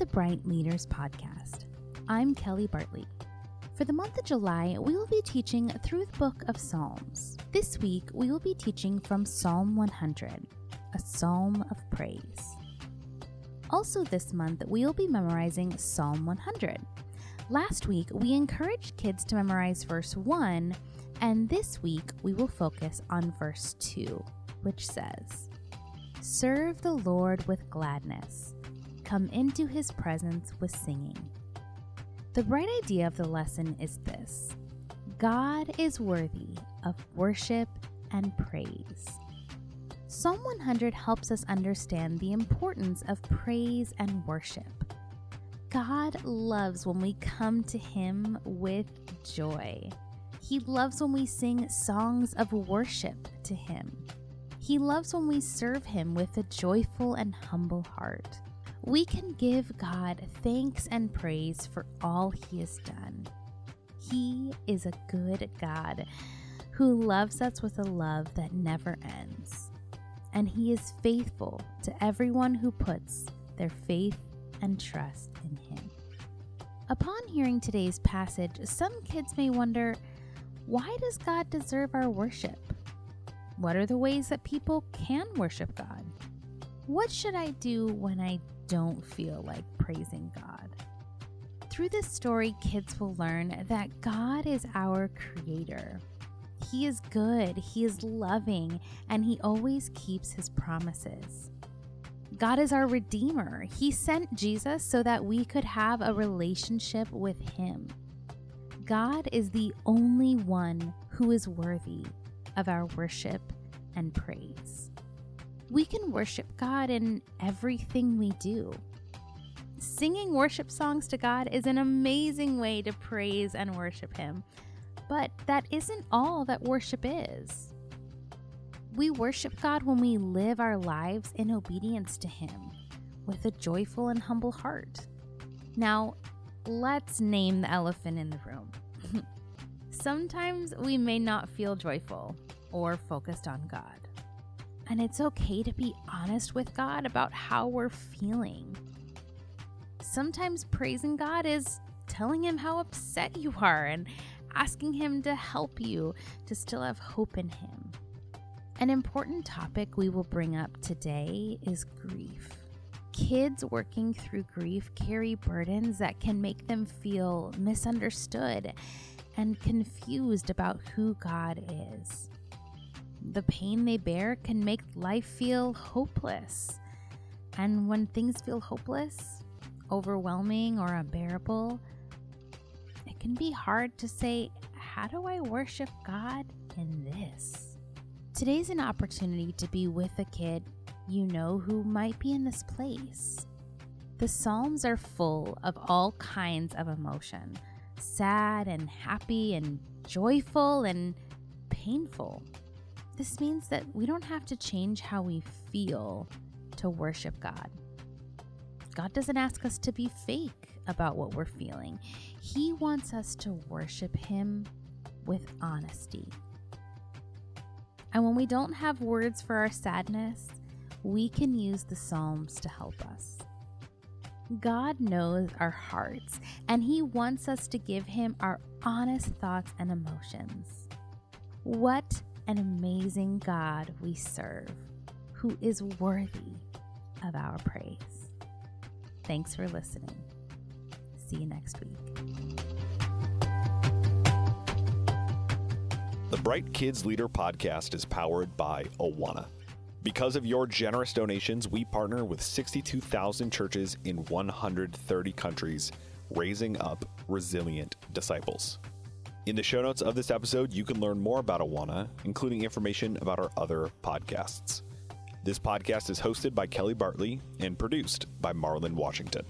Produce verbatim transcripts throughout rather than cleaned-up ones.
the Bright Leaders Podcast. I'm Kelly Bartley. For the month of July, we will be teaching through the book of Psalms. This week, we will be teaching from Psalm one hundred, a psalm of praise. Also this month, we will be memorizing Psalm one hundred. Last week, we encouraged kids to memorize verse one, and this week, we will focus on verse two, which says, "Serve the Lord with gladness. Come into his presence with singing." The bright idea of the lesson is this: God is worthy of worship and praise. Psalm one hundred helps us understand the importance of praise and worship. God loves when we come to him with joy. He loves when we sing songs of worship to him. He loves when we serve him with a joyful and humble heart. We can give God thanks and praise for all he has done. He is a good God who loves us with a love that never ends. And he is faithful to everyone who puts their faith and trust in him. Upon hearing today's passage, some kids may wonder, why does God deserve our worship? What are the ways that people can worship God? What should I do when I don't feel like praising God? Through this story, kids will learn that God is our creator. He is good, he is loving, and he always keeps his promises. God is our redeemer. He sent Jesus so that we could have a relationship with him. God is the only one who is worthy of our worship and praise. We can worship God in everything we do. Singing worship songs to God is an amazing way to praise and worship him, but that isn't all that worship is. We worship God when we live our lives in obedience to him with a joyful and humble heart. Now, let's name the elephant in the room. Sometimes we may not feel joyful or focused on God. And it's okay to be honest with God about how we're feeling. Sometimes praising God is telling him how upset you are and asking him to help you to still have hope in him. An important topic we will bring up today is grief. Kids working through grief carry burdens that can make them feel misunderstood and confused about who God is. The pain they bear can make life feel hopeless. And when things feel hopeless, overwhelming, or unbearable, it can be hard to say, how do I worship God in this? Today's an opportunity to be with a kid you know who might be in this place. The Psalms are full of all kinds of emotion: sad and happy and joyful and painful. This means that we don't have to change how we feel to worship God. God doesn't ask us to be fake about what we're feeling. He wants us to worship him with honesty. And when we don't have words for our sadness, we can use the Psalms to help us. God knows our hearts, and he wants us to give him our honest thoughts and emotions. What an amazing God we serve, who is worthy of our praise. Thanks for listening. See you next week. The Bright Kids Leader Podcast is powered by Awana. Because of your generous donations, we partner with sixty-two thousand churches in one hundred thirty countries, raising up resilient disciples. In the show notes of this episode, you can learn more about Awana, including information about our other podcasts. This podcast is hosted by Kelly Bartley and produced by Marlon Washington.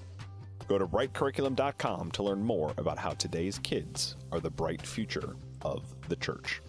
Go to bright curriculum dot com to learn more about how today's kids are the bright future of the church.